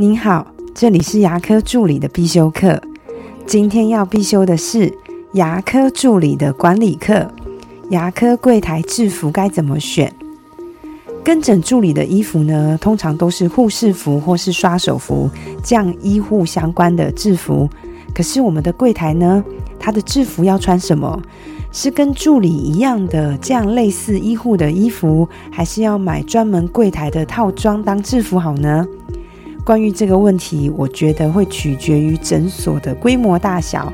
您好，这里是牙科助理的必修课。今天要必修的是牙科助理的管理课，牙科柜台制服该怎么选？跟诊助理的衣服呢，通常都是护士服或是刷手服，这样医护相关的制服。可是我们的柜台呢，它的制服要穿什么？是跟助理一样的这样类似医护的衣服，还是要买专门柜台的套装当制服好呢？关于这个问题，我觉得会取决于诊所的规模大小。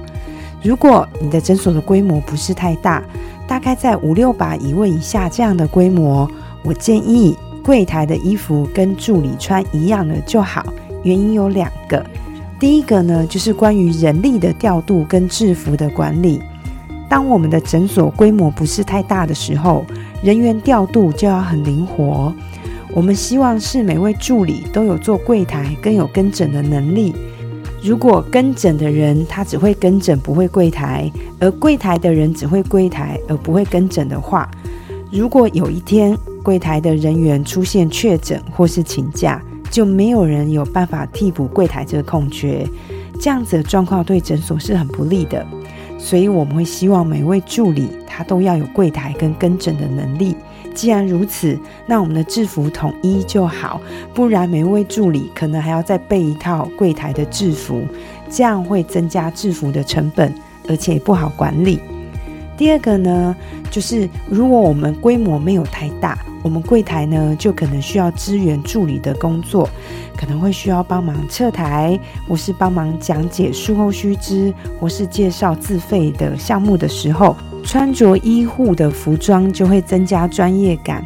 如果你的诊所的规模不是太大，大概在5-6把一位以下这样的规模，我建议柜台的衣服跟助理穿一样的就好。原因有2个，第一个呢，就是关于人力的调度跟制服的管理。当我们的诊所规模不是太大的时候，人员调度就要很灵活。我们希望是每位助理都有做柜台跟有跟诊的能力。如果跟诊的人他只会跟诊不会柜台，而柜台的人只会柜台而不会跟诊的话，如果有一天柜台的人员出现确诊或是请假，就没有人有办法替补柜台这个空缺，这样子的状况对诊所是很不利的。所以我们会希望每位助理他都要有柜台跟跟诊的能力。既然如此，那我们的制服统一就好，不然每位助理可能还要再备一套柜台的制服，这样会增加制服的成本，而且不好管理。第2个呢，就是如果我们规模没有太大，我们柜台呢就可能需要支援助理的工作，可能会需要帮忙撤台，或是帮忙讲解术后须知，或是介绍自费的项目的时候，穿着医护的服装就会增加专业感。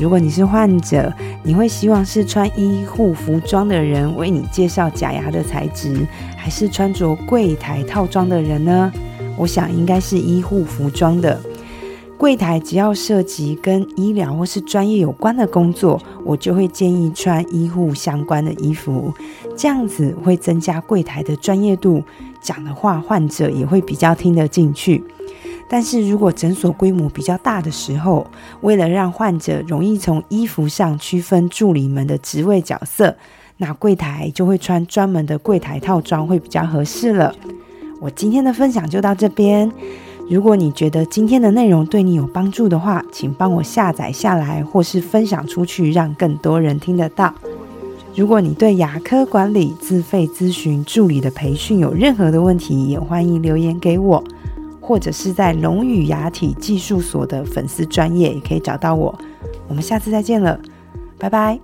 如果你是患者，你会希望是穿医护服装的人为你介绍假牙的材质，还是穿着柜台套装的人呢？我想应该是医护服装的。柜台只要涉及跟医疗或是专业有关的工作，我就会建议穿医护相关的衣服，这样子会增加柜台的专业度，讲的话患者也会比较听得进去。但是如果诊所规模比较大的时候，为了让患者容易从衣服上区分助理们的职位角色，那柜台就会穿专门的柜台套装会比较合适了。我今天的分享就到这边，如果你觉得今天的内容对你有帮助的话，请帮我下载下来或是分享出去，让更多人听得到。如果你对牙科管理、自费咨询、助理的培训有任何的问题，也欢迎留言给我，或者是在龙语牙体技术所的粉丝专页也可以找到我。我们下次再见了，拜拜。